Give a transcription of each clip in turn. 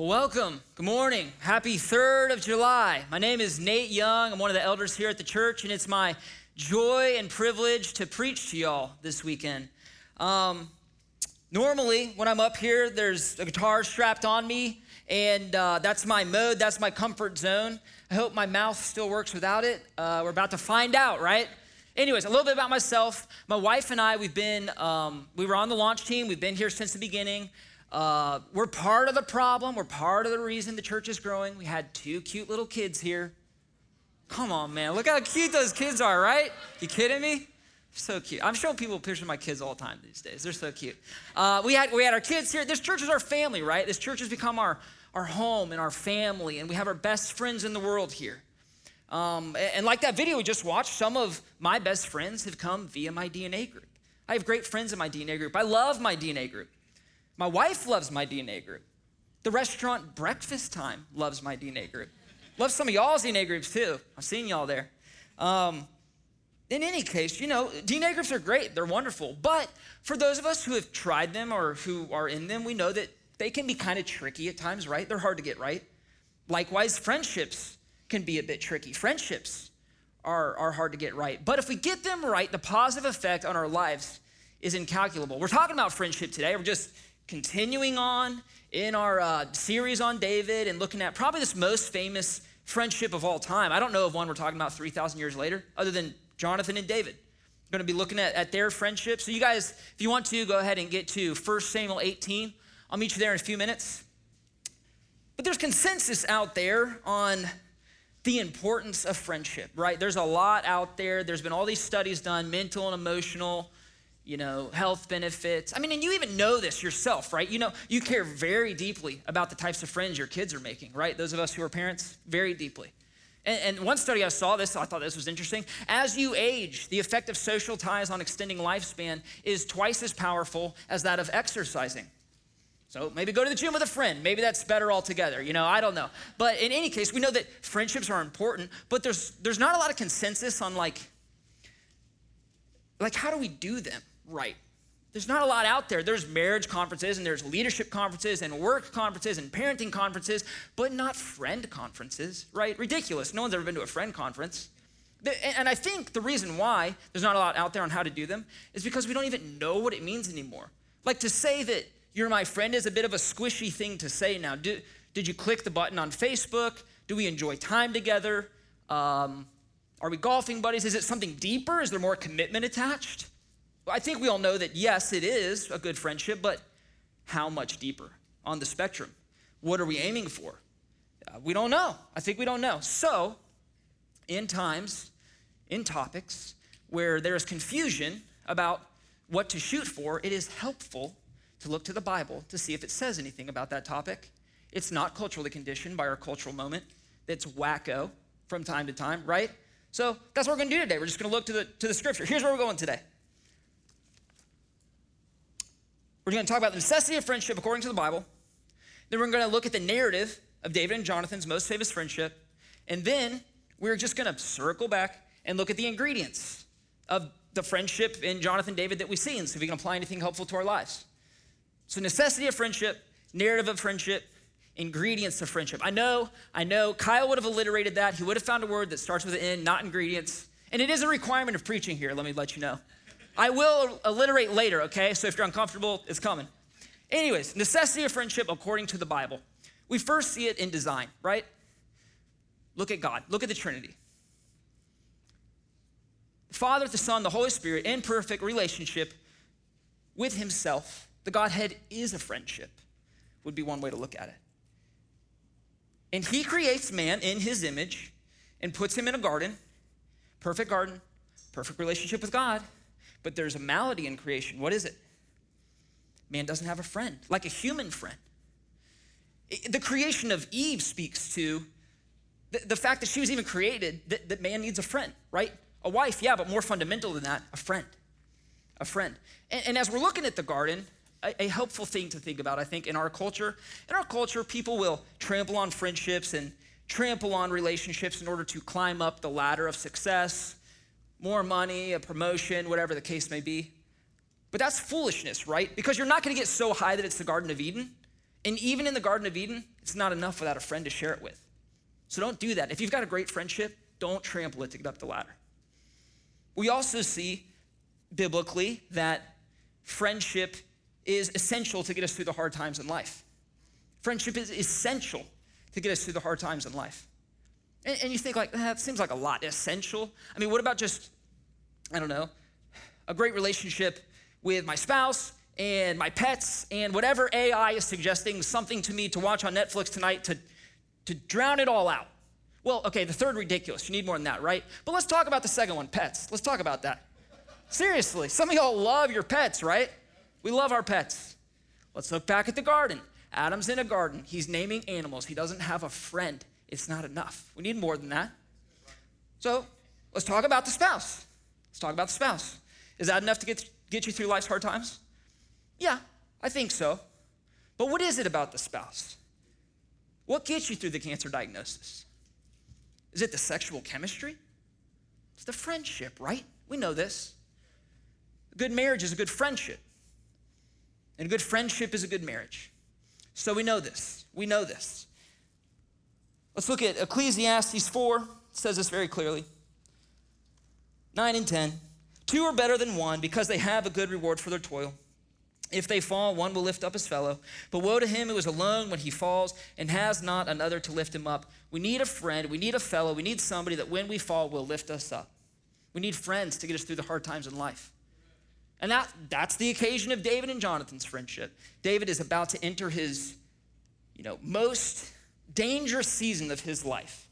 Well, welcome. Good morning. Happy 3rd of July. My name is Nate Young. I'm one of the elders here at the church, and it's my joy and privilege to preach to y'all this weekend. Normally, when I'm up here, there's a guitar strapped on me, and that's my mode. That's my comfort zone. I hope my mouth still works without it. We're about to find out, right? Anyways, a little bit about myself. My wife and I, we were on the launch team. We've been here since the beginning. We're part of the problem. We're part of the reason the church is growing. We had two cute little kids here. Come on, man. Look how cute those kids are, right? You kidding me? They're so cute. I'm showing people pictures of my kids all the time these days. They're so cute. We had our kids here. This church is our family, right? This church has become our home and our family, and we have our best friends in the world here. And like that video we just watched, some of my best friends have come via my DNA group. I have great friends in my DNA group. I love my DNA group. My wife loves my DNA group. The restaurant Breakfast Time loves my DNA group. Loves some of y'all's DNA groups too. I've seen y'all there. In any case, DNA groups are great. They're wonderful. But for those of us who have tried them or who are in them, we know that they can be kind of tricky at times, right? They're hard to get right. Likewise, friendships can be a bit tricky. Friendships are hard to get right. But if we get them right, the positive effect on our lives is incalculable. We're talking about friendship today. We're just continuing on in our series on David and looking at probably this most famous friendship of all time. I don't know of one we're talking about 3,000 years later other than Jonathan and David. We're going to be looking at their friendship. So you guys, if you want to, go ahead and get to 1 Samuel 18. I'll meet you there in a few minutes. But there's consensus out there on the importance of friendship, right? There's a lot out there. There's been all these studies done, mental and emotional, health benefits. I mean, and you even know this yourself, right? You care very deeply about the types of friends your kids are making, right? Those of us who are parents, very deeply. And one study I saw this, I thought this was interesting. As you age, the effect of social ties on extending lifespan is twice as powerful as that of exercising. So maybe go to the gym with a friend. Maybe that's better altogether. I don't know. But in any case, we know that friendships are important, but there's not a lot of consensus on like how do we do them? Right. There's not a lot out there. There's marriage conferences and there's leadership conferences and work conferences and parenting conferences, but not friend conferences, right? Ridiculous. No one's ever been to a friend conference. And I think the reason why there's not a lot out there on how to do them is because we don't even know what it means anymore. Like to say that you're my friend is a bit of a squishy thing to say now. Did you click the button on Facebook? Do we enjoy time together? Are we golfing buddies? Is it something deeper? Is there more commitment attached? I think we all know that, yes, it is a good friendship, but how much deeper on the spectrum? What are we aiming for? We don't know. I think we don't know. So in times, in topics where there is confusion about what to shoot for, it is helpful to look to the Bible to see if it says anything about that topic. It's not culturally conditioned by our cultural moment. That's wacko from time to time, right? So that's what we're going to do today. We're just going to look to the scripture. Here's where we're going today. We're going to talk about the necessity of friendship according to the Bible. Then we're going to look at the narrative of David and Jonathan's most famous friendship. And then we're just going to circle back and look at the ingredients of the friendship in Jonathan and David that we see and see if we can apply anything helpful to our lives. So necessity of friendship, narrative of friendship, ingredients of friendship. I know Kyle would have alliterated that. He would have found a word that starts with an N, not ingredients. And it is a requirement of preaching here, let me let you know. I will alliterate later, okay? So if you're uncomfortable, it's coming. Anyways, necessity of friendship according to the Bible. We first see it in design, right? Look at God. Look at the Trinity. Father, the Son, the Holy Spirit in perfect relationship with himself. The Godhead is a friendship, would be one way to look at it. And he creates man in his image and puts him in a garden, perfect relationship with God. But there's a malady in creation. What is it? Man doesn't have a friend, like a human friend. The creation of Eve speaks to the fact that she was even created, that man needs a friend, right? A wife, yeah, but more fundamental than that, a friend. And as we're looking at the garden, a helpful thing to think about, I think, in our culture, people will trample on friendships and trample on relationships in order to climb up the ladder of success. More money, a promotion, whatever the case may be. But that's foolishness, right? Because you're not gonna get so high that it's the Garden of Eden. And even in the Garden of Eden, it's not enough without a friend to share it with. So don't do that. If you've got a great friendship, don't trample it to get up the ladder. We also see biblically that friendship is essential to get us through the hard times in life. Friendship is essential to get us through the hard times in life. And you think like, that seems like a lot, essential. I mean, what about just, I don't know, a great relationship with my spouse and my pets and whatever AI is suggesting something to me to watch on Netflix tonight to drown it all out. Well, okay, the third ridiculous, you need more than that, right? But let's talk about the second one, pets. Let's talk about that. Seriously, some of y'all love your pets, right? We love our pets. Let's look back at the garden. Adam's in a garden, he's naming animals. He doesn't have a friend. It's not enough. We need more than that. So let's talk about the spouse. Let's talk about the spouse. Is that enough to get you through life's hard times? Yeah, I think so. But what is it about the spouse? What gets you through the cancer diagnosis? Is it the sexual chemistry? It's the friendship, right? We know this. A good marriage is a good friendship. And a good friendship is a good marriage. So we know this. We know this. Let's look at Ecclesiastes 4. It says this very clearly. 9 and 10. Two are better than one because they have a good reward for their toil. If they fall, one will lift up his fellow. But woe to him who is alone when he falls and has not another to lift him up. We need a friend. We need a fellow. We need somebody that when we fall will lift us up. We need friends to get us through the hard times in life. And that's the occasion of David and Jonathan's friendship. David is about to enter his, most dangerous season of his life.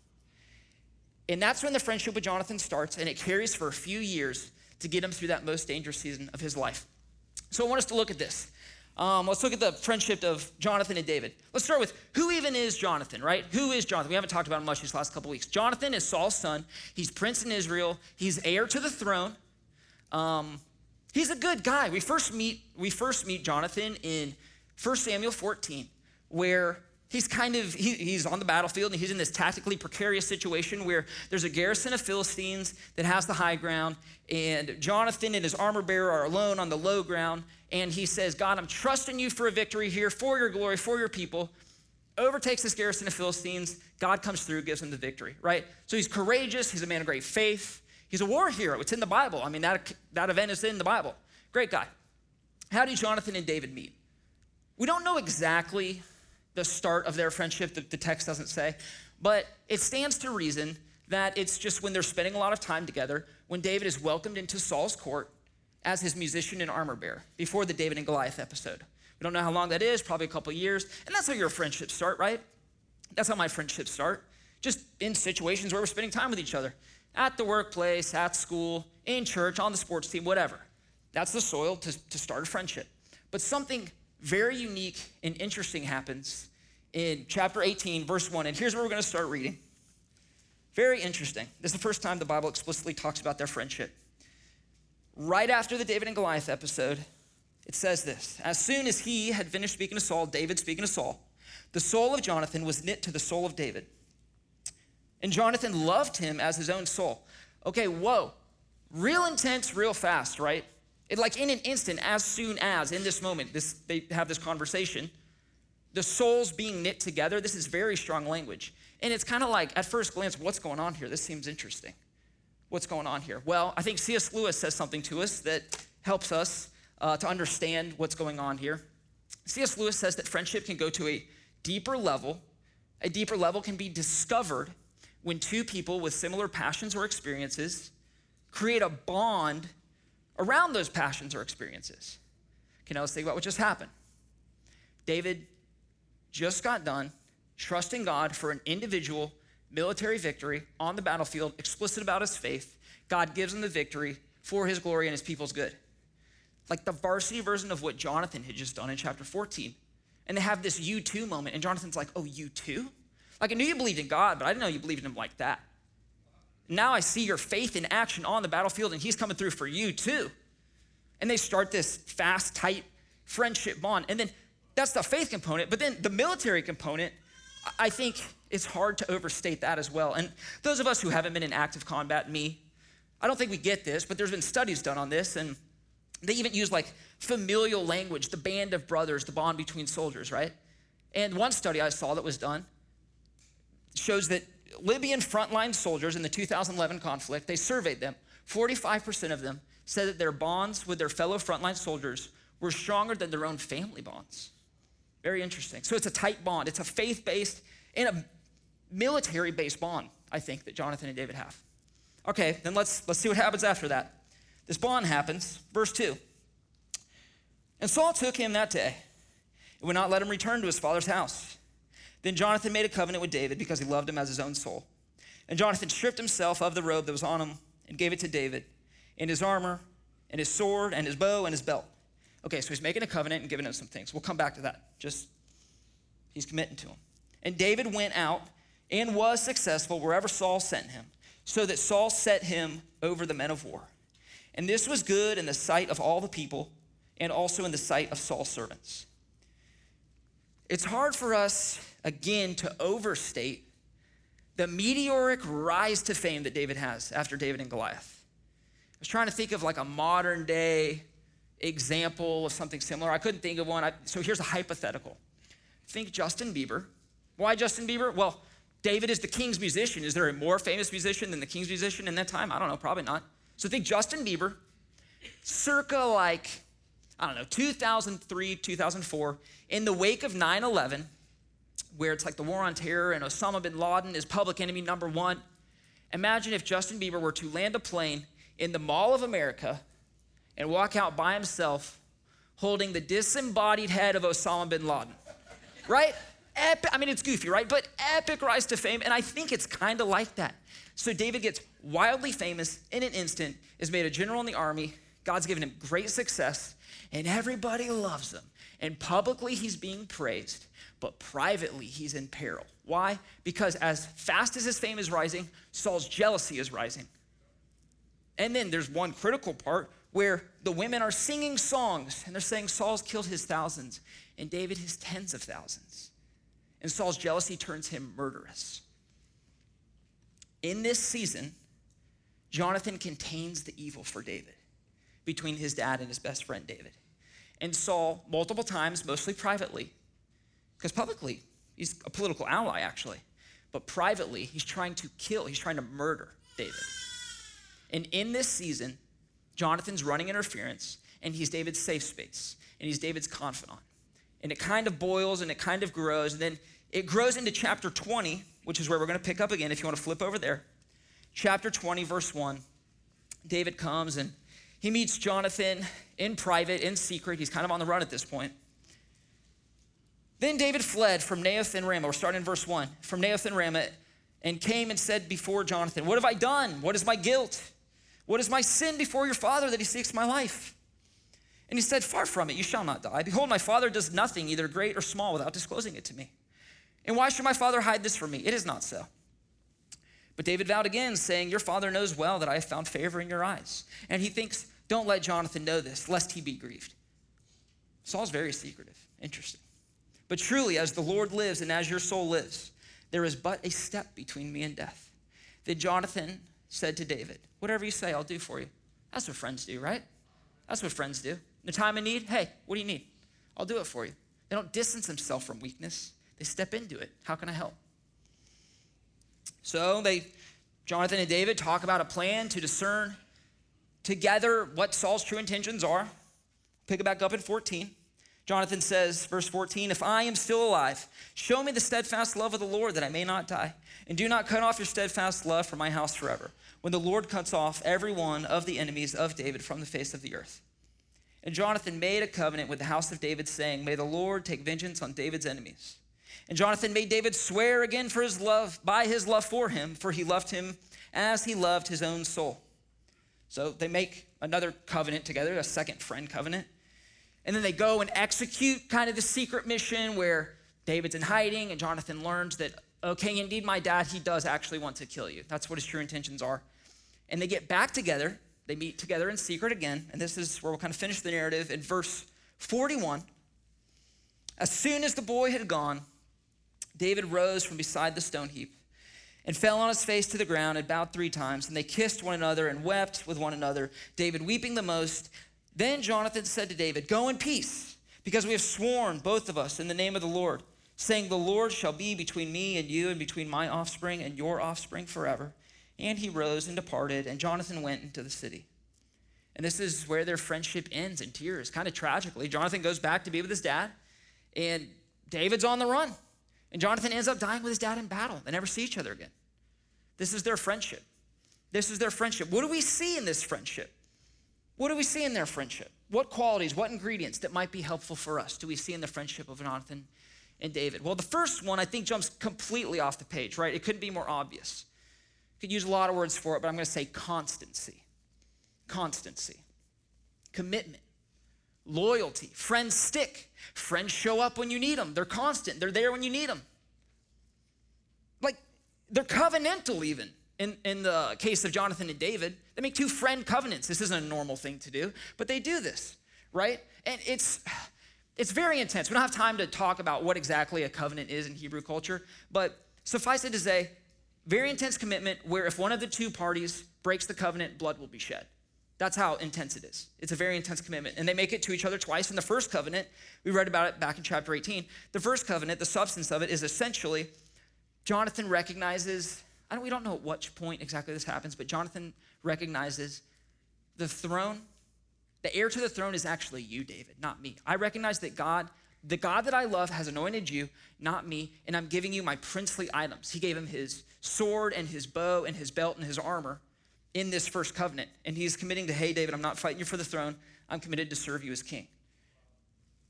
And that's when the friendship with Jonathan starts, and it carries for a few years to get him through that most dangerous season of his life. So I want us to look at this. Let's look at the friendship of Jonathan and David. Let's start with who even is Jonathan, right? Who is Jonathan? We haven't talked about him much these last couple weeks. Jonathan is Saul's son. He's prince in Israel. He's heir to the throne. He's a good guy. We first meet Jonathan in 1 Samuel 14, where he's on the battlefield and he's in this tactically precarious situation where there's a garrison of Philistines that has the high ground, and Jonathan and his armor bearer are alone on the low ground, and he says, God, I'm trusting you for a victory here, for your glory, for your people. Overtakes this garrison of Philistines. God comes through, gives him the victory, right? So he's courageous. He's a man of great faith. He's a war hero. It's in the Bible. I mean, that event is in the Bible. Great guy. How do Jonathan and David meet? We don't know exactly the start of their friendship, the text doesn't say, but it stands to reason that it's just when they're spending a lot of time together, when David is welcomed into Saul's court as his musician and armor bearer before the David and Goliath episode. We don't know how long that is, probably a couple years, and that's how your friendships start, right? That's how my friendships start, just in situations where we're spending time with each other, at the workplace, at school, in church, on the sports team, whatever. That's the soil to start a friendship. But something very unique and interesting happens in chapter 18, verse 1. And here's where we're going to start reading. Very interesting. This is the first time the Bible explicitly talks about their friendship. Right after the David and Goliath episode, it says this. As soon as he had finished speaking to Saul, David speaking to Saul, the soul of Jonathan was knit to the soul of David. And Jonathan loved him as his own soul. Okay, whoa. Real intense, real fast, right? It, like in an instant, as soon as, in this moment, they have this conversation, the souls being knit together. This is very strong language. And it's kind of like, at first glance, what's going on here? This seems interesting. What's going on here? Well, I think C.S. Lewis says something to us that helps us to understand what's going on here. C.S. Lewis says that friendship can go to a deeper level. A deeper level can be discovered when two people with similar passions or experiences create a bond around those passions or experiences. Okay, now let's think about what just happened. David just got done trusting God for an individual military victory on the battlefield, explicit about his faith. God gives him the victory for his glory and his people's good. Like the varsity version of what Jonathan had just done in chapter 14. And they have this you too moment, and Jonathan's like, oh, you too? Like I knew you believed in God, but I didn't know you believed in him like that. Now I see your faith in action on the battlefield, and he's coming through for you too. And they start this fast, tight friendship bond. And then that's the faith component, but then the military component, I think it's hard to overstate that as well. And those of us who haven't been in active combat, me, I don't think we get this, but there's been studies done on this, and they even use like familial language, the band of brothers, the bond between soldiers, right? And one study I saw that was done shows that Libyan frontline soldiers in the 2011 conflict, they surveyed them. 45% of them said that their bonds with their fellow frontline soldiers were stronger than their own family bonds. Very interesting. So it's a tight bond. It's a faith-based and a military-based bond, I think, that Jonathan and David have. Okay, then let's see what happens after that. This bond happens, verse 2. And Saul took him that day and would not let him return to his father's house. Then Jonathan made a covenant with David because he loved him as his own soul. And Jonathan stripped himself of the robe that was on him and gave it to David, and his armor, and his sword, and his bow, and his belt. Okay, so he's making a covenant and giving him some things. We'll come back to that. Just, he's committing to him. And David went out and was successful wherever Saul sent him, so that Saul set him over the men of war. And this was good in the sight of all the people, and also in the sight of Saul's servants. It's hard for us, again, to overstate the meteoric rise to fame that David has after David and Goliath. I was trying to think of like a modern day example of something similar. I couldn't think of one, so here's a hypothetical. Think Justin Bieber. Why Justin Bieber? Well, David is the king's musician. Is there a more famous musician than the king's musician in that time? I don't know, probably not. So think Justin Bieber, circa like, 2003, 2004, in the wake of 9/11, where it's like the war on terror and Osama bin Laden is public enemy number one. Imagine if Justin Bieber were to land a plane in the Mall of America and walk out by himself holding the disembodied head of Osama bin Laden, right? It's goofy, right? But epic rise to fame, and I think it's kind of like that. So David gets wildly famous in an instant, is made a general in the army. God's given him great success, and everybody loves him. And publicly, he's being praised, but privately, he's in peril. Why? Because as fast as his fame is rising, Saul's jealousy is rising. And then there's one critical part where the women are singing songs, and they're saying Saul's killed his thousands, and David his tens of thousands. And Saul's jealousy turns him murderous. In this season, Jonathan contains the evil for David between his dad and his best friend David. And Saul, multiple times, mostly privately, because publicly, he's a political ally, actually, but privately, he's trying to murder David. And in this season, Jonathan's running interference, and he's David's safe space, and he's David's confidant. And it kind of boils, and it kind of grows, and then it grows into chapter 20, which is where we're gonna pick up again, if you wanna flip over there. Chapter 20, verse 1, David comes, and he meets Jonathan in private, in secret. He's kind of on the run at this point. Then David fled from Naioth-in-Ramah. We're starting in verse 1. From Naioth-in-Ramah, and came and said before Jonathan, "What have I done? What is my guilt? What is my sin before your father that he seeks my life?" And he said, "Far from it, you shall not die. Behold, my father does nothing, either great or small, without disclosing it to me. And why should my father hide this from me? It is not so." But David vowed again, saying, "Your father knows well that I have found favor in your eyes." And he thinks, "Don't let Jonathan know this, lest he be grieved." Saul's very secretive. Interesting. "But truly, as the Lord lives and as your soul lives, there is but a step between me and death." Then Jonathan said to David, "Whatever you say, I'll do for you." That's what friends do, right? That's what friends do. In the time of need, hey, what do you need? I'll do it for you. They don't distance themselves from weakness. They step into it. How can I help? So Jonathan and David talk about a plan to discern together what Saul's true intentions are. Pick it back up in 14. Jonathan says, verse 14, "If I am still alive, show me the steadfast love of the Lord that I may not die. And do not cut off your steadfast love from my house forever, when the Lord cuts off every one of the enemies of David from the face of the earth." And Jonathan made a covenant with the house of David, saying, "May the Lord take vengeance on David's enemies." And Jonathan made David swear again by his love for him, for he loved him as he loved his own soul. So they make another covenant together, a second friend covenant. And then they go and execute kind of the secret mission where David's in hiding and Jonathan learns that, okay, indeed, my dad, he does actually want to kill you. That's what his true intentions are. And they get back together. They meet together in secret again. And this is where we'll kind of finish the narrative in verse 41. As soon as the boy had gone, David rose from beside the stone heap and fell on his face to the ground and bowed three times. And they kissed one another and wept with one another, David weeping the most. Then Jonathan said to David, "Go in peace, because we have sworn, both of us, in the name of the Lord. saying, the Lord shall be between me and you and between my offspring and your offspring forever. And he rose and departed, and Jonathan went into the city. And this is where their friendship ends in tears, kind of tragically. Jonathan goes back to be with his dad, and David's on the run. And Jonathan ends up dying with his dad in battle. They never see each other again. This is their friendship. This is their friendship. What do we see in this friendship? What do we see in their friendship? What qualities, what ingredients that might be helpful for us do we see in the friendship of Jonathan and David? Well, the first one I think jumps completely off the page, right? It couldn't be more obvious. Could use a lot of words for it, but I'm going to say constancy. Constancy, commitment, loyalty. Friends stick. Friends show up when you need them. They're constant. They're there when you need them. Like, they're covenantal even in the case of Jonathan and David. They make two friend covenants. This isn't a normal thing to do, but they do this, right? And it's very intense. We don't have time to talk about what exactly a covenant is in Hebrew culture, but suffice it to say, very intense commitment where if one of the two parties breaks the covenant, blood will be shed. That's how intense it is. It's a very intense commitment. And they make it to each other twice. In the first covenant, we read about it back in chapter 18. The first covenant, the substance of it is essentially Jonathan recognizes, we don't know at what point exactly this happens, but Jonathan recognizes the throne, the heir to the throne is actually you, David, not me. I recognize that God, the God that I love has anointed you, not me, and I'm giving you my princely items. He gave him his sword and his bow and his belt and his armor in this first covenant. And he's committing to, hey, David, I'm not fighting you for the throne. I'm committed to serve you as king.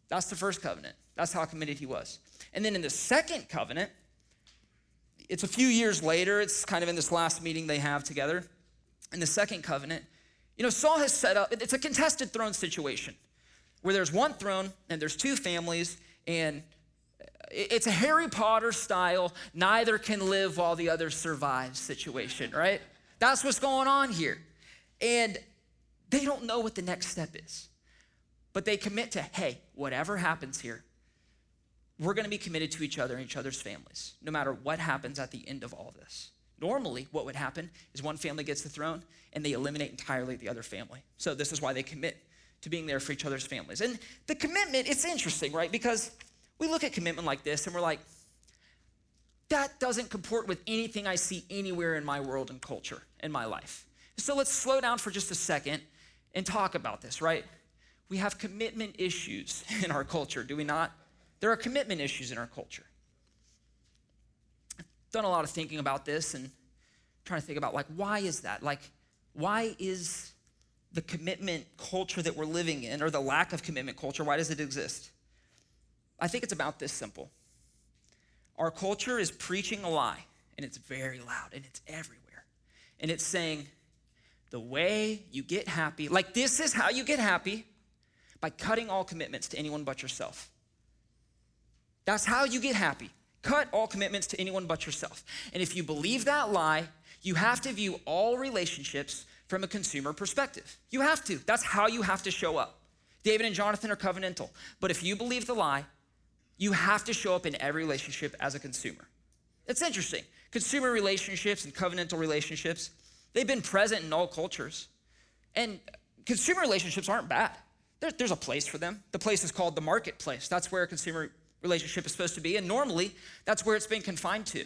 That's the first covenant. That's how committed he was. And then in the second covenant, it's a few years later. It's kind of in this last meeting they have together. In the second covenant, Saul has set up, it's a contested throne situation where there's one throne and there's two families, and it's a Harry Potter style, neither can live while the other survives situation, right? That's what's going on here. And they don't know what the next step is, but they commit to, hey, whatever happens here, we're going to be committed to each other and each other's families, no matter what happens at the end of all this. Normally, what would happen is one family gets the throne and they eliminate entirely the other family. So this is why they commit to being there for each other's families. And the commitment, it's interesting, right? Because we look at commitment like this and we're like, that doesn't comport with anything I see anywhere in my world and culture and my life. So let's slow down for just a second and talk about this, right? We have commitment issues in our culture, do we not? There are commitment issues in our culture. I've done a lot of thinking about this and trying to think about, why is that? Why is the commitment culture that we're living in, or the lack of commitment culture, why does it exist? I think it's about this simple. Our culture is preaching a lie, and it's very loud, and it's everywhere. And it's saying, the way you get happy, this is how you get happy, by cutting all commitments to anyone but yourself. That's how you get happy. Cut all commitments to anyone but yourself. And if you believe that lie, you have to view all relationships from a consumer perspective. You have to. That's how you have to show up. David and Jonathan are covenantal. But if you believe the lie, you have to show up in every relationship as a consumer. It's interesting. Consumer relationships and covenantal relationships, they've been present in all cultures. And consumer relationships aren't bad. There's a place for them. The place is called the marketplace. That's where a consumer relationship is supposed to be. And normally, that's where it's been confined to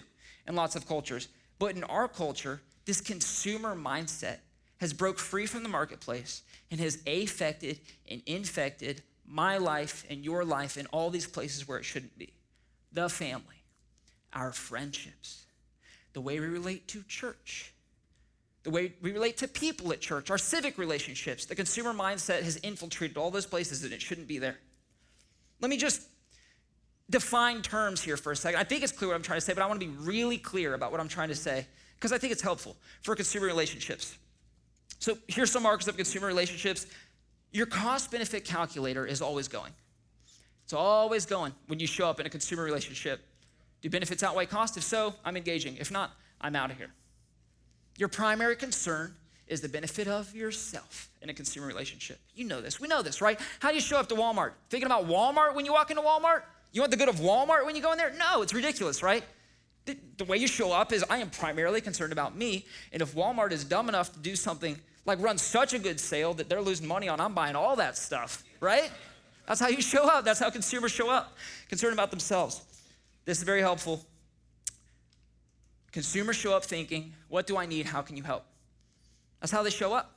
in lots of cultures. But in our culture, this consumer mindset has broke free from the marketplace and has affected and infected my life and your life in all these places where it shouldn't be. The family, our friendships, the way we relate to church, the way we relate to people at church, our civic relationships. The consumer mindset has infiltrated all those places and it shouldn't be there. Let me just define terms here for a second. I think it's clear what I'm trying to say, but I want to be really clear about what I'm trying to say because I think it's helpful for consumer relationships. So here's some markers of consumer relationships. Your cost-benefit calculator is always going. It's always going when you show up in a consumer relationship. Do benefits outweigh cost? If so, I'm engaging. If not, I'm out of here. Your primary concern is the benefit of yourself in a consumer relationship. You know this. We know this, right? How do you show up to Walmart? Thinking about Walmart when you walk into Walmart? You want the good of Walmart when you go in there? No, it's ridiculous, right? The way you show up is I am primarily concerned about me, and if Walmart is dumb enough to do something like run such a good sale that they're losing money on, I'm buying all that stuff, right? That's how you show up. That's how consumers show up, concerned about themselves. This is very helpful. Consumers show up thinking, what do I need? How can you help? That's how they show up.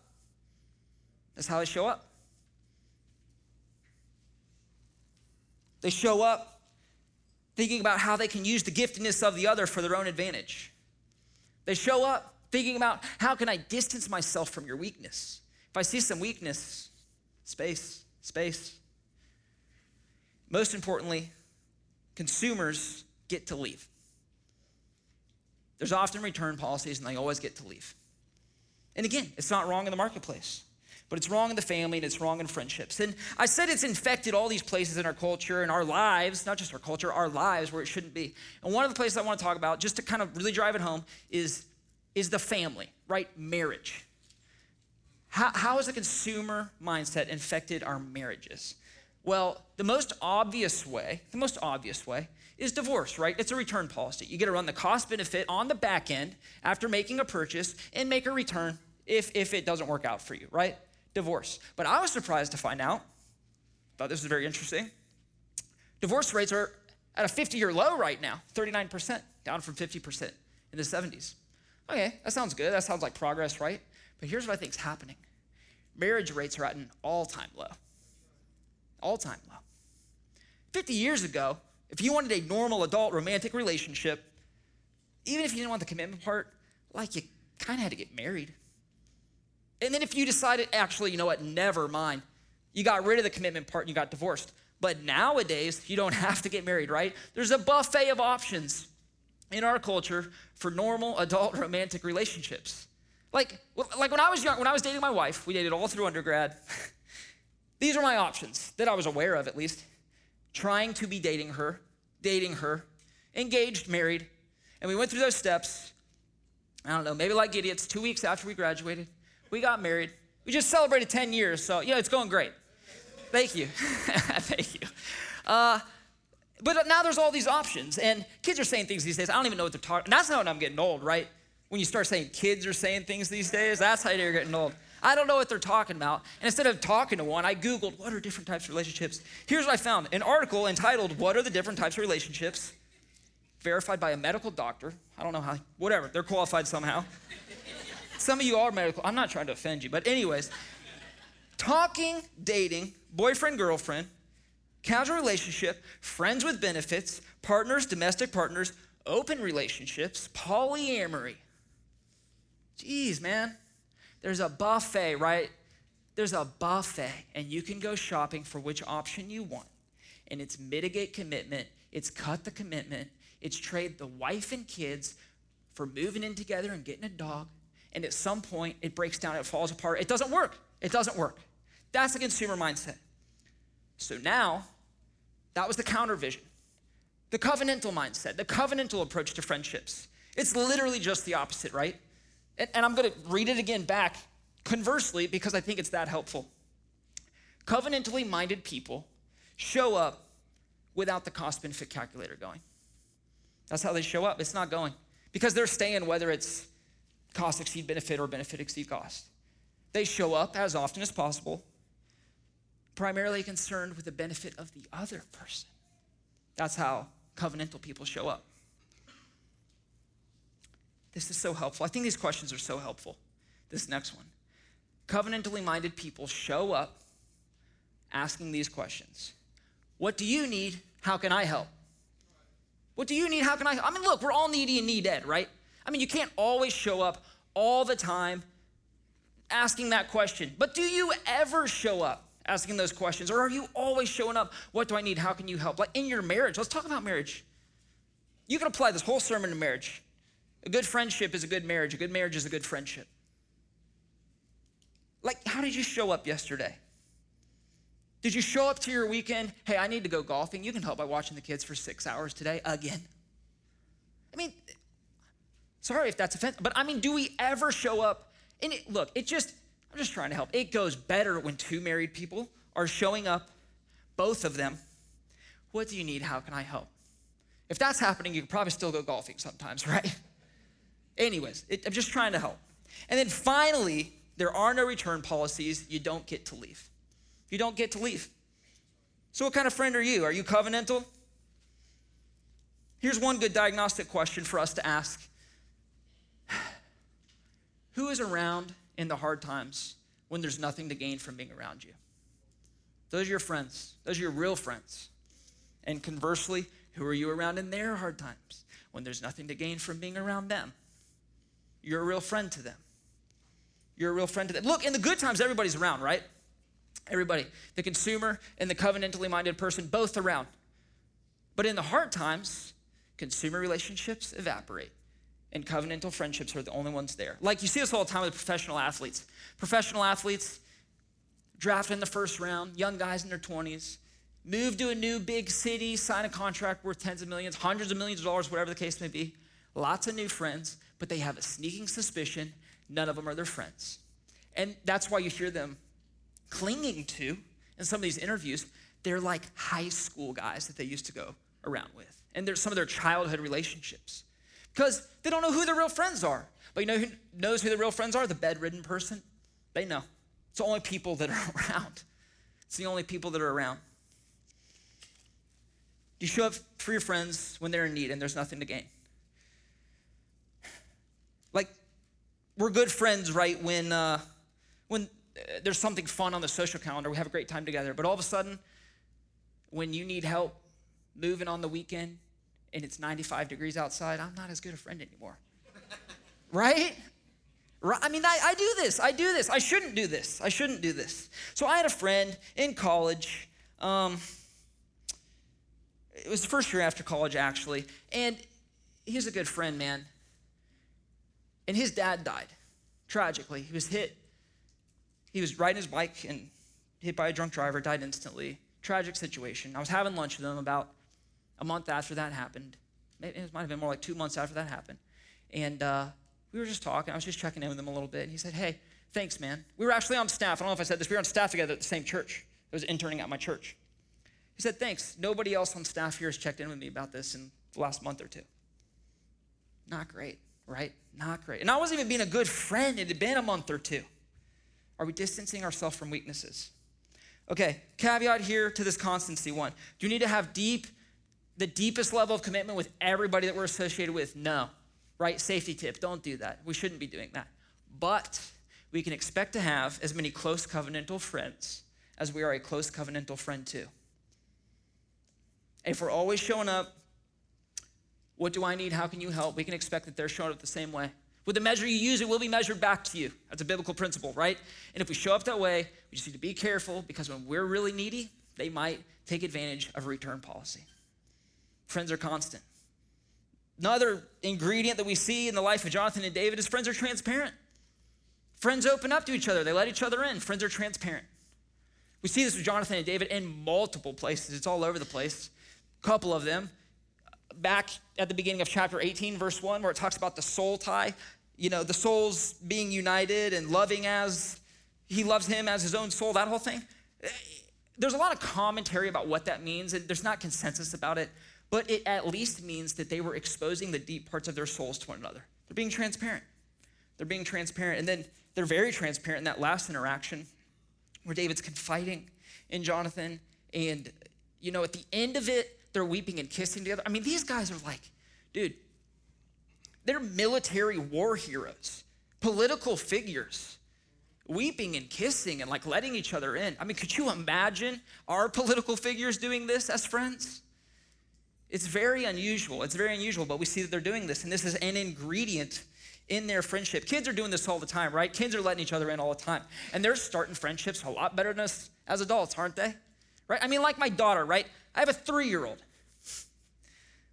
That's how they show up. They show up thinking about how they can use the giftedness of the other for their own advantage. They show up thinking about, how can I distance myself from your weakness? If I see some weakness, space. Most importantly, consumers get to leave. There's often return policies and they always get to leave. And again, it's not wrong in the marketplace, but it's wrong in the family and it's wrong in friendships. And I said it's infected all these places in our culture and our lives, not just our culture, our lives where it shouldn't be. And one of the places I want to talk about, just to kind of really drive it home, is the family, right? Marriage. How has the consumer mindset infected our marriages? Well, the most obvious way is divorce, right? It's a return policy. You get to run the cost benefit on the back end after making a purchase and make a return if it doesn't work out for you, right? Divorce. But I was surprised to find out, thought this was very interesting, divorce rates are at a 50-year low right now, 39%, down from 50% in the 70s. Okay, that sounds good. That sounds like progress, right? But here's what I think is happening. Marriage rates are at an all-time low. All-time low. 50 years ago, if you wanted a normal adult romantic relationship, even if you didn't want the commitment part, like you kind of had to get married. And then if you decided, actually, you know what, never mind, you got rid of the commitment part and you got divorced. But nowadays, you don't have to get married, right? There's a buffet of options in our culture for normal adult romantic relationships. Like when I was young, when I was dating my wife, we dated all through undergrad. These are my options that I was aware of, at least. Trying to be dating her, engaged, married. And we went through those steps. I don't know, maybe like idiots, 2 weeks after we graduated, we got married. We just celebrated 10 years, so yeah, it's going great. Thank you. Thank you. But now there's all these options, and kids are saying things these days. I don't even know what they're talking. That's not when I'm getting old, right? When you start saying kids are saying things these days, that's how you're getting old. I don't know what they're talking about. And instead of talking to one, I Googled, what are different types of relationships? Here's what I found, an article entitled, What Are the Different Types of Relationships? Verified by a medical doctor. I don't know how, whatever, they're qualified somehow. Some of you are medical, I'm not trying to offend you, but anyways. Talking, dating, boyfriend, girlfriend, casual relationship, friends with benefits, partners, domestic partners, open relationships, polyamory. Jeez, man. There's a buffet, right? There's a buffet, and you can go shopping for which option you want. And it's mitigate commitment, it's cut the commitment, it's trade the wife and kids for moving in together and getting a dog. And at some point, it breaks down, it falls apart. It doesn't work. That's the consumer mindset. So now, that was the counter vision. The covenantal mindset, the covenantal approach to friendships. It's literally just the opposite, right? And I'm going to read it again back, conversely, because I think it's that helpful. Covenantally minded people show up without the cost benefit calculator going. That's how they show up. It's not going because they're staying whether it's cost exceed benefit or benefit exceed cost. They show up as often as possible, primarily concerned with the benefit of the other person. That's how covenantal people show up. This is so helpful. I think these questions are so helpful. This next one. Covenantally minded people show up asking these questions. What do you need? How can I help? What do you need? How can I help? I mean, look, we're all needy and need-ed, right? I mean, you can't always show up all the time asking that question. But do you ever show up asking those questions? Or are you always showing up? What do I need? How can you help? Like in your marriage, let's talk about marriage. You can apply this whole sermon to marriage. A good friendship is a good marriage. A good marriage is a good friendship. Like, how did you show up yesterday? Did you show up to your weekend? Hey, I need to go golfing. You can help by watching the kids for 6 hours today again. I mean, sorry if that's offensive, but I mean, do we ever show up? And I'm just trying to help. It goes better when two married people are showing up, both of them. What do you need? How can I help? If that's happening, you can probably still go golfing sometimes, right? Anyways, I'm just trying to help. And then finally, there are no return policies. You don't get to leave. You don't get to leave. So what kind of friend are you? Are you covenantal? Here's one good diagnostic question for us to ask. Who is around in the hard times when there's nothing to gain from being around you? Those are your friends. Those are your real friends. And conversely, who are you around in their hard times when there's nothing to gain from being around them? You're a real friend to them. You're a real friend to them. Look, in the good times, everybody's around, right? Everybody. The consumer and the covenantally minded person, both around. But in the hard times, consumer relationships evaporate. And covenantal friendships are the only ones there. Like you see this all the time with professional athletes. Professional athletes drafted in the first round, young guys in their 20s, move to a new big city, sign a contract worth tens of millions, hundreds of millions of dollars, whatever the case may be. Lots of new friends, but they have a sneaking suspicion none of them are their friends. And that's why you hear them clinging to, in some of these interviews, they're like high school guys that they used to go around with. And there's some of their childhood relationships. Because they don't know who their real friends are. But you know who knows who their real friends are? The bedridden person. They know. It's the only people that are around. It's the only people that are around. You show up for your friends when they're in need and there's nothing to gain. Like, we're good friends, right, when there's something fun on the social calendar. We have a great time together. But all of a sudden, when you need help moving on the weekend, and it's 95 degrees outside, I'm not as good a friend anymore. Right? I mean, I do this. I shouldn't do this. So I had a friend in college. It was the first year after college, actually. And he's a good friend, man. And his dad died, tragically. He was hit. He was riding his bike and hit by a drunk driver, died instantly. Tragic situation. I was having lunch with him about a month after that happened. Maybe it might have been more like 2 months after that happened. And we were just talking. I was just checking in with him a little bit. And he said, "Hey, thanks, man." We were actually on staff. I don't know if I said this. We were on staff together at the same church. I was interning at my church. He said, "Thanks. Nobody else on staff here has checked in with me about this in the last month or two." Not great, right? Not great. And I wasn't even being a good friend. It had been a month or two. Are we distancing ourselves from weaknesses? Okay, caveat here to this constancy one. Do you need to have the deepest level of commitment with everybody that we're associated with? No, right? Safety tip, don't do that. We shouldn't be doing that. But we can expect to have as many close covenantal friends as we are a close covenantal friend to. If we're always showing up, what do I need? How can you help? We can expect that they're showing up the same way. With the measure you use, it will be measured back to you. That's a biblical principle, right? And if we show up that way, we just need to be careful because when we're really needy, they might take advantage of a return policy. Friends are constant. Another ingredient that we see in the life of Jonathan and David is friends are transparent. Friends open up to each other. They let each other in. Friends are transparent. We see this with Jonathan and David in multiple places. It's all over the place. A couple of them. Back at the beginning of chapter 18, verse 1, where it talks about the soul tie. You know, the souls being united and loving as he loves him as his own soul, that whole thing. There's a lot of commentary about what that means, and there's not consensus about it. But it at least means that they were exposing the deep parts of their souls to one another. They're being transparent. And then they're very transparent in that last interaction where David's confiding in Jonathan. And, you know, at the end of it, they're weeping and kissing together. I mean, these guys are like, dude, they're military war heroes, political figures, weeping and kissing and like letting each other in. I mean, could you imagine our political figures doing this as friends? It's very unusual. But we see that they're doing this, and this is an ingredient in their friendship. Kids are doing this all the time, right? Kids are letting each other in all the time, and they're starting friendships a lot better than us as adults, aren't they? Right? I mean, like my daughter, right? I have a 3-year-old.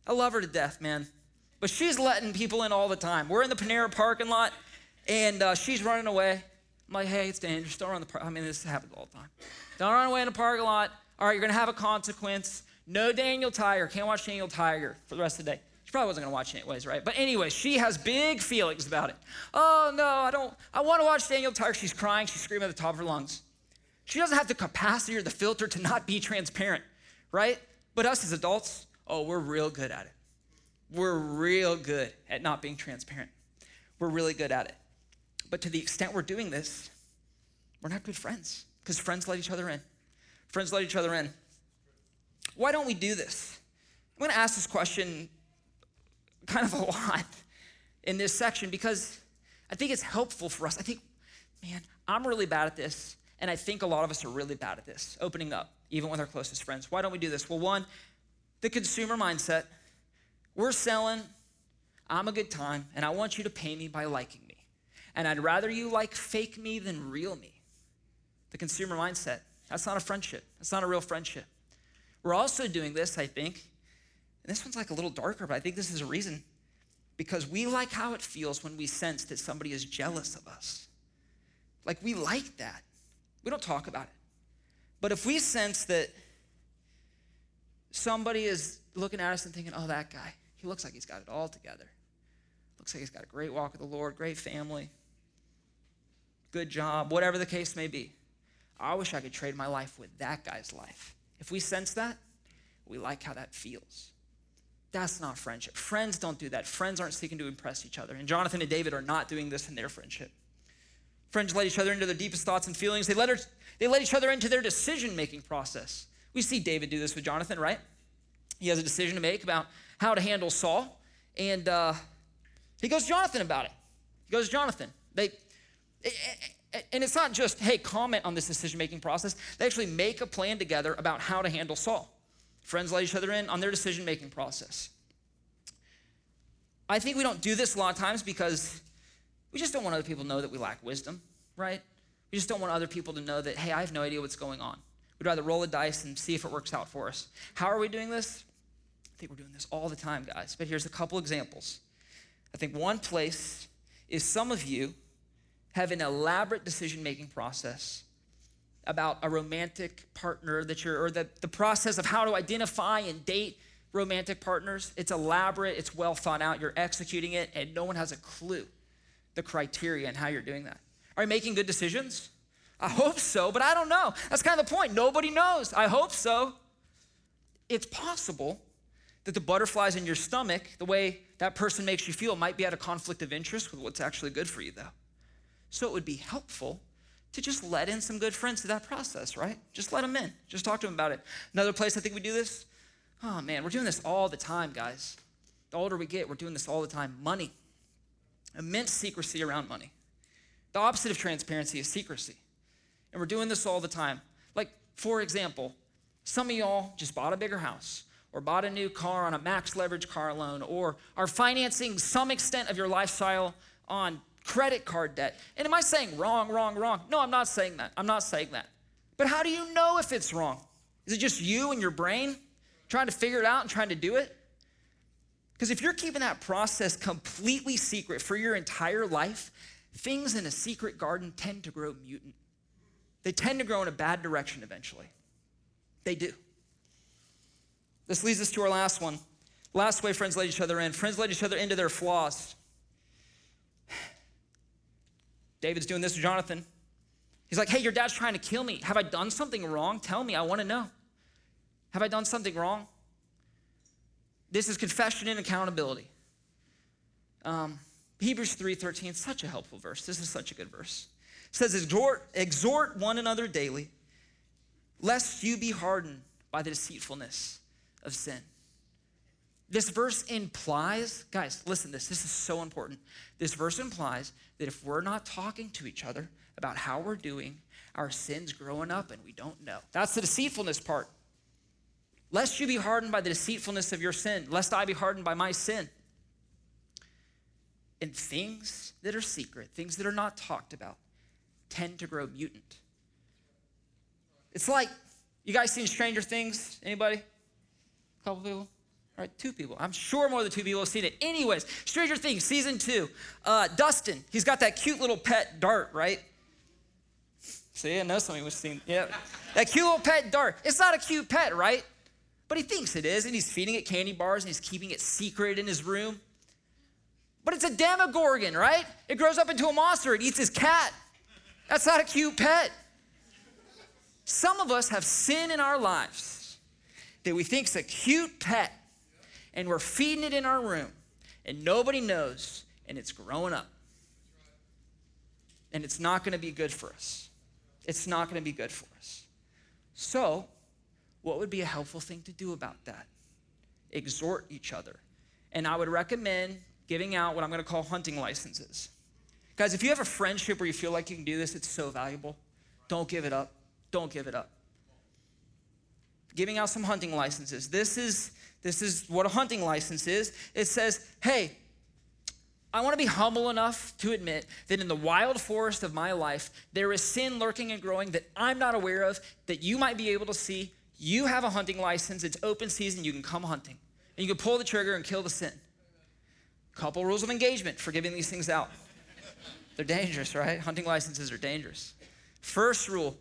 I love her to death, man, but she's letting people in all the time. We're in the Panera parking lot, and she's running away. I'm like, "Hey, it's dangerous. Don't run the park." I mean, this happens all the time. Don't run away in the parking lot. All right, you're gonna have a consequence. No Daniel Tiger. Can't watch Daniel Tiger for the rest of the day. She probably wasn't going to watch it anyways, right? But anyways, she has big feelings about it. "Oh, no, I want to watch Daniel Tiger." She's crying. She's screaming at the top of her lungs. She doesn't have the capacity or the filter to not be transparent, right? But us as adults, oh, we're real good at it. We're real good at not being transparent. We're really good at it. But to the extent we're doing this, we're not good friends because friends let each other in. Why don't we do this? I'm going to ask this question kind of a lot in this section because I think it's helpful for us. I think, man, I'm really bad at this, and I think a lot of us are really bad at this, opening up, even with our closest friends. Why don't we do this? Well, one, the consumer mindset. We're selling, I'm a good time, and I want you to pay me by liking me. And I'd rather you like fake me than real me. The consumer mindset. That's not a friendship. That's not a real friendship. We're also doing this, I think, and this one's like a little darker, but I think this is a reason, because we like how it feels when we sense that somebody is jealous of us. Like, we like that. We don't talk about it. But if we sense that somebody is looking at us and thinking, oh, that guy, he looks like he's got it all together. Looks like he's got a great walk with the Lord, great family, good job, whatever the case may be. I wish I could trade my life with that guy's life. If we sense that, we like how that feels. That's not friendship. Friends don't do that. Friends aren't seeking to impress each other. And Jonathan and David are not doing this in their friendship. Friends let each other into their deepest thoughts and feelings. They let each other into their decision-making process. We see David do this with Jonathan, right? He has a decision to make about how to handle Saul, and he goes to Jonathan about it. He goes to Jonathan. And it's not just, hey, comment on this decision-making process. They actually make a plan together about how to handle Saul. Friends let each other in on their decision-making process. I think we don't do this a lot of times because we just don't want other people to know that we lack wisdom, right? We just don't want other people to know that, hey, I have no idea what's going on. We'd rather roll the dice and see if it works out for us. How are we doing this? I think we're doing this all the time, guys. But here's a couple examples. I think one place is some of you have an elaborate decision-making process about a romantic partner that you're, or the process of how to identify and date romantic partners. It's elaborate, it's well thought out, you're executing it, and no one has a clue the criteria and how you're doing that. Are you making good decisions? I hope so, but I don't know. That's kind of the point. Nobody knows. I hope so. It's possible that the butterflies in your stomach, the way that person makes you feel, might be at a conflict of interest with what's actually good for you, though. So it would be helpful to just let in some good friends to that process, right? Just let them in. Just talk to them about it. Another place I think we do this, oh, man, we're doing this all the time, guys. The older we get, we're doing this all the time. Money. Immense secrecy around money. The opposite of transparency is secrecy. And we're doing this all the time. Like, for example, some of y'all just bought a bigger house or bought a new car on a max leverage car loan or are financing some extent of your lifestyle on credit card debt. And am I saying wrong? No, I'm not saying that. But how do you know if it's wrong? Is it just you and your brain trying to figure it out and trying to do it? Because if you're keeping that process completely secret for your entire life, things in a secret garden tend to grow mutant. They tend to grow in a bad direction eventually. They do. This leads us to our last one. Last way friends let each other in. Friends let each other into their flaws. David's doing this with Jonathan. He's like, hey, your dad's trying to kill me. Have I done something wrong? Tell me, I want to know. Have I done something wrong? This is confession and accountability. Hebrews 3:13, such a helpful verse. This is such a good verse. It says, exhort one another daily, lest you be hardened by the deceitfulness of sin. This verse implies, guys, listen to this. This is so important. This verse implies that if we're not talking to each other about how we're doing, our sin's growing up and we don't know. That's the deceitfulness part. Lest you be hardened by the deceitfulness of your sin, lest I be hardened by my sin. And things that are secret, things that are not talked about, tend to grow mutant. It's like, you guys seen Stranger Things? Anybody? A couple people? All right, two people. I'm sure more than two people have seen it. Anyways, Stranger Things, season 2. Dustin, he's got that cute little pet Dart, right? See, I know somebody was seeing, yeah. That cute little pet Dart. It's not a cute pet, right? But he thinks it is, and he's feeding it candy bars, and he's keeping it secret in his room. But it's a Demogorgon, right? It grows up into a monster. It eats his cat. That's not a cute pet. Some of us have sin in our lives that we think is a cute pet, and we're feeding it in our room, and nobody knows, and it's growing up. And it's not going to be good for us. It's not going to be good for us. So what would be a helpful thing to do about that? Exhort each other and I would recommend giving out what I'm going to call hunting licenses. Guys, if you have a friendship where you feel like you can do this, it's so valuable. Don't give it up. Don't give it up. Giving out some hunting licenses. This is what a hunting license is. It says, hey, I want to be humble enough to admit that in the wild forest of my life, there is sin lurking and growing that I'm not aware of, that you might be able to see. You have a hunting license. It's open season. You can come hunting. And you can pull the trigger and kill the sin. Couple rules of engagement for giving these things out. They're dangerous, right? Hunting licenses are dangerous. First rule,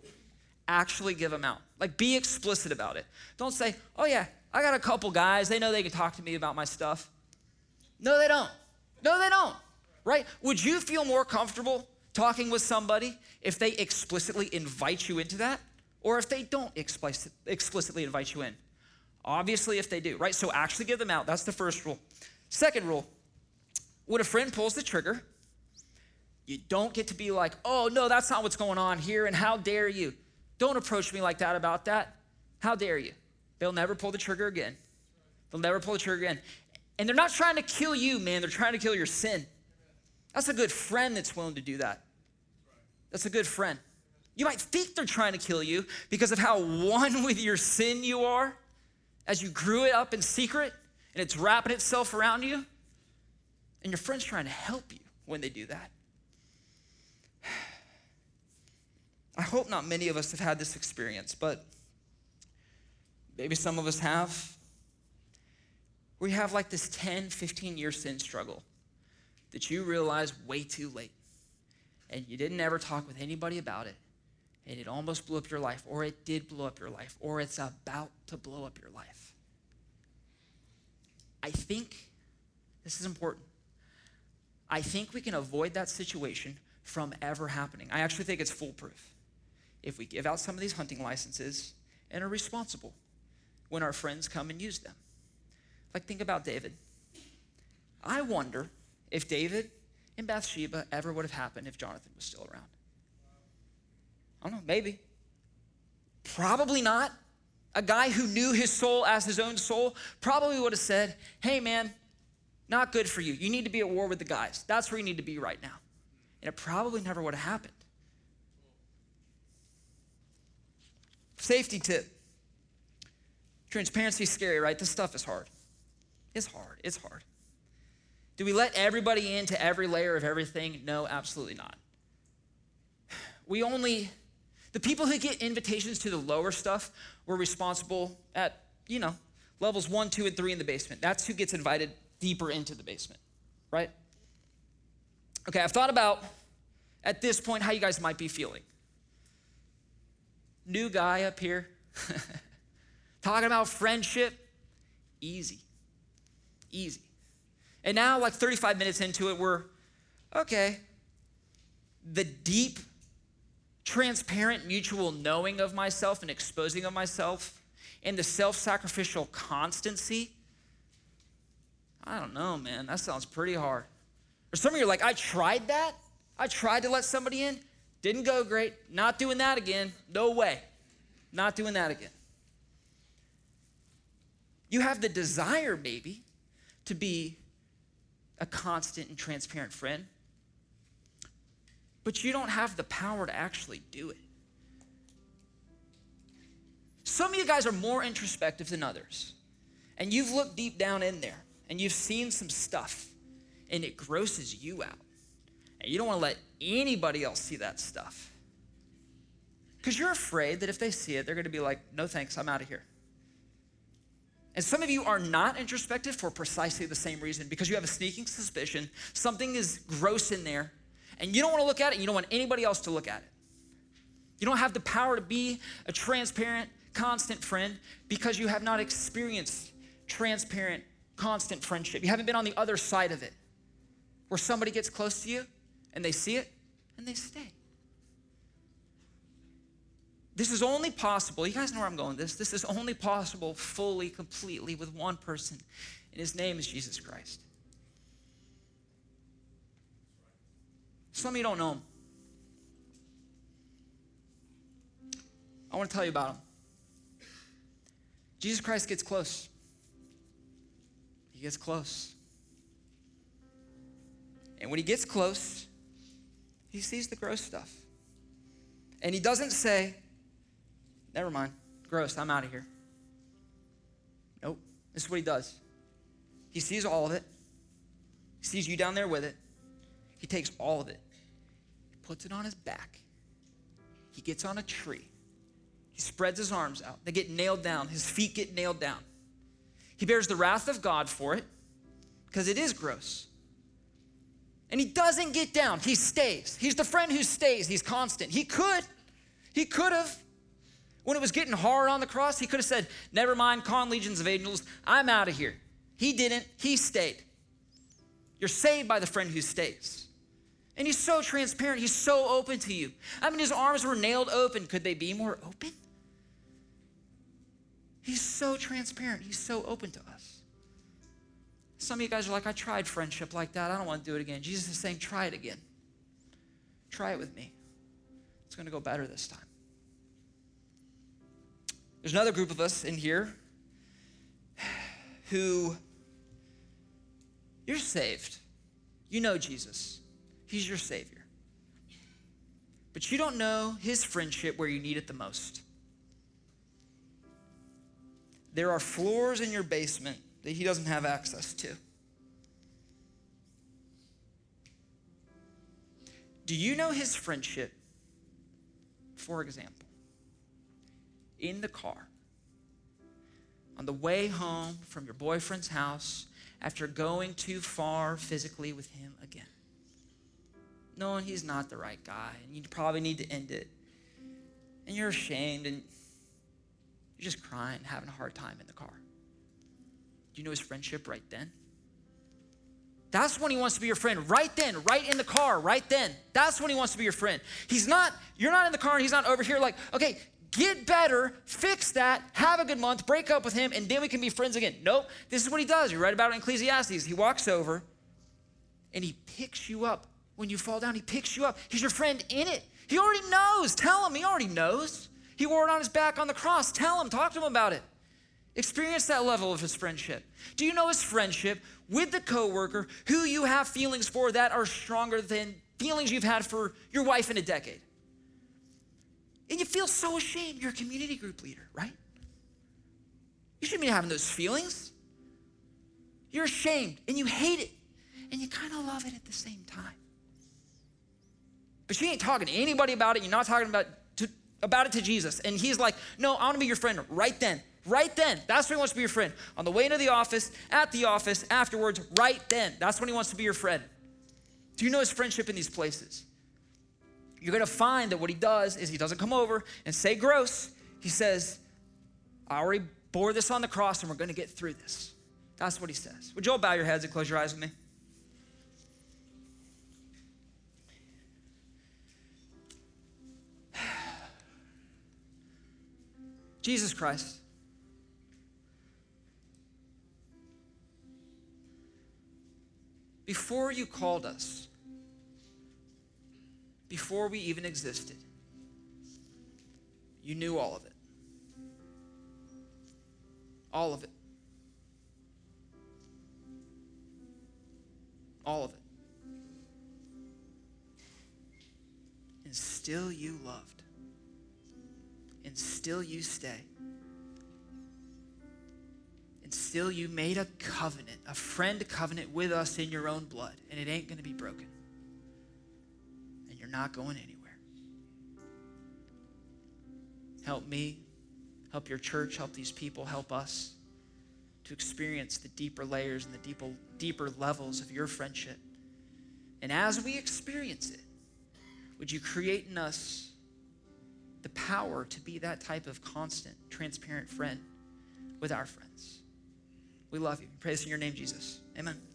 actually give them out. Like, be explicit about it. Don't say, oh yeah, I got a couple guys. They know they can talk to me about my stuff. No, they don't. No, they don't, right? Would you feel more comfortable talking with somebody if they explicitly invite you into that or if they don't explicitly invite you in? Obviously, if they do, right? So actually give them out. That's the first rule. Second rule, when a friend pulls the trigger, you don't get to be like, oh, no, that's not what's going on here, and how dare you? Don't approach me like that about that. How dare you? They'll never pull the trigger again. They'll never pull the trigger again. And they're not trying to kill you, man. They're trying to kill your sin. That's a good friend that's willing to do that. That's a good friend. You might think they're trying to kill you because of how one with your sin you are as you grew it up in secret and it's wrapping itself around you. And your friend's trying to help you when they do that. I hope not many of us have had this experience, but maybe some of us have. We have like this 10, 15-year sin struggle that you realize way too late, and you didn't ever talk with anybody about it, and it almost blew up your life, or it did blow up your life, or it's about to blow up your life. I think, this is important, I think we can avoid that situation from ever happening. I actually think it's foolproof if we give out some of these hunting licenses and are responsible when our friends come and use them. Like, think about David. I wonder if David and Bathsheba ever would have happened if Jonathan was still around. I don't know, maybe. Probably not. A guy who knew his soul as his own soul probably would have said, hey man, not good for you. You need to be at war with the guys. That's where you need to be right now. And it probably never would have happened. Safety tip. Transparency is scary, right? This stuff is hard. It's hard. It's hard. Do we let everybody into every layer of everything? No, absolutely not. The people who get invitations to the lower stuff, we're responsible at, levels 1, 2, and 3 in the basement. That's who gets invited deeper into the basement, right? Okay, I've thought about, at this point, how you guys might be feeling. New guy up here. Talking about friendship, easy. And now, like 35 minutes into it, we're, okay, the deep, transparent, mutual knowing of myself and exposing of myself and the self-sacrificial constancy, I don't know, man, that sounds pretty hard. Or some of you are like, I tried that. I tried to let somebody in. Didn't go great. Not doing that again. No way. Not doing that again. You have the desire, maybe, to be a constant and transparent friend, but you don't have the power to actually do it. Some of you guys are more introspective than others, and you've looked deep down in there, and you've seen some stuff, and it grosses you out, and you don't want to let anybody else see that stuff because you're afraid that if they see it, they're going to be like, no thanks, I'm out of here. And some of you are not introspective for precisely the same reason, because you have a sneaking suspicion something is gross in there and you don't want to look at it. You don't want anybody else to look at it. You don't have the power to be a transparent, constant friend because you have not experienced transparent, constant friendship. You haven't been on the other side of it where somebody gets close to you and they see it and they stay. This is only possible, you guys know where I'm going with this. This is only possible fully, completely with one person, and his name is Jesus Christ. Some of you don't know him. I want to tell you about him. Jesus Christ gets close. He gets close. And when he gets close, he sees the gross stuff. And he doesn't say, never mind, gross, I'm out of here. Nope, this is what he does. He sees all of it. He sees you down there with it. He takes all of it. He puts it on his back. He gets on a tree. He spreads his arms out. They get nailed down. His feet get nailed down. He bears the wrath of God for it because it is gross. And he doesn't get down. He stays. He's the friend who stays. He's constant. He could have. When it was getting hard on the cross, he could have said, never mind, con legions of angels, I'm out of here. He didn't. He stayed. You're saved by the friend who stays. And he's so transparent. He's so open to you. I mean, his arms were nailed open. Could they be more open? He's so transparent. He's so open to us. Some of you guys are like, I tried friendship like that. I don't want to do it again. Jesus is saying, try it again. Try it with me. It's going to go better this time. There's another group of us in here who, you're saved. You know Jesus. He's your Savior. But you don't know his friendship where you need it the most. There are floors in your basement that he doesn't have access to. Do you know his friendship? For example, in the car, on the way home from your boyfriend's house after going too far physically with him again, knowing he's not the right guy and you probably need to end it, and you're ashamed and you're just crying, having a hard time in the car. You know his friendship right then? That's when he wants to be your friend. Right then, right in the car, right then. That's when he wants to be your friend. You're not in the car and he's not over here like, okay, get better, fix that, have a good month, break up with him, and then we can be friends again. Nope, this is what he does. You read about it in Ecclesiastes. He walks over and he picks you up. When you fall down, he picks you up. He's your friend in it. He already knows. Tell him, he already knows. He wore it on his back on the cross. Tell him, talk to him about it. Experience that level of his friendship. Do you know his friendship with the coworker who you have feelings for that are stronger than feelings you've had for your wife in a decade? And you feel so ashamed. You're a community group leader, right? You shouldn't be having those feelings. You're ashamed and you hate it and you kind of love it at the same time. But you ain't talking to anybody about it. You're not talking about it to Jesus. And he's like, no, I want to be your friend right then. Right then, that's when he wants to be your friend. On the way into the office, at the office, afterwards, right then. That's when he wants to be your friend. Do you know his friendship in these places? You're going to find that what he does is he doesn't come over and say gross. He says, I already bore this on the cross and we're going to get through this. That's what he says. Would you all bow your heads and close your eyes with me? Jesus Christ. Before you called us, before we even existed, you knew all of it. All of it. All of it. And still you loved. And still you stay. And still you made a covenant, a friend covenant with us in your own blood, and it ain't gonna be broken. And you're not going anywhere. Help me, help your church, help these people, help us to experience the deeper layers and the deeper levels of your friendship. And as we experience it, would you create in us the power to be that type of constant, transparent friend with our friends? We love you. We praise in your name, Jesus. Amen.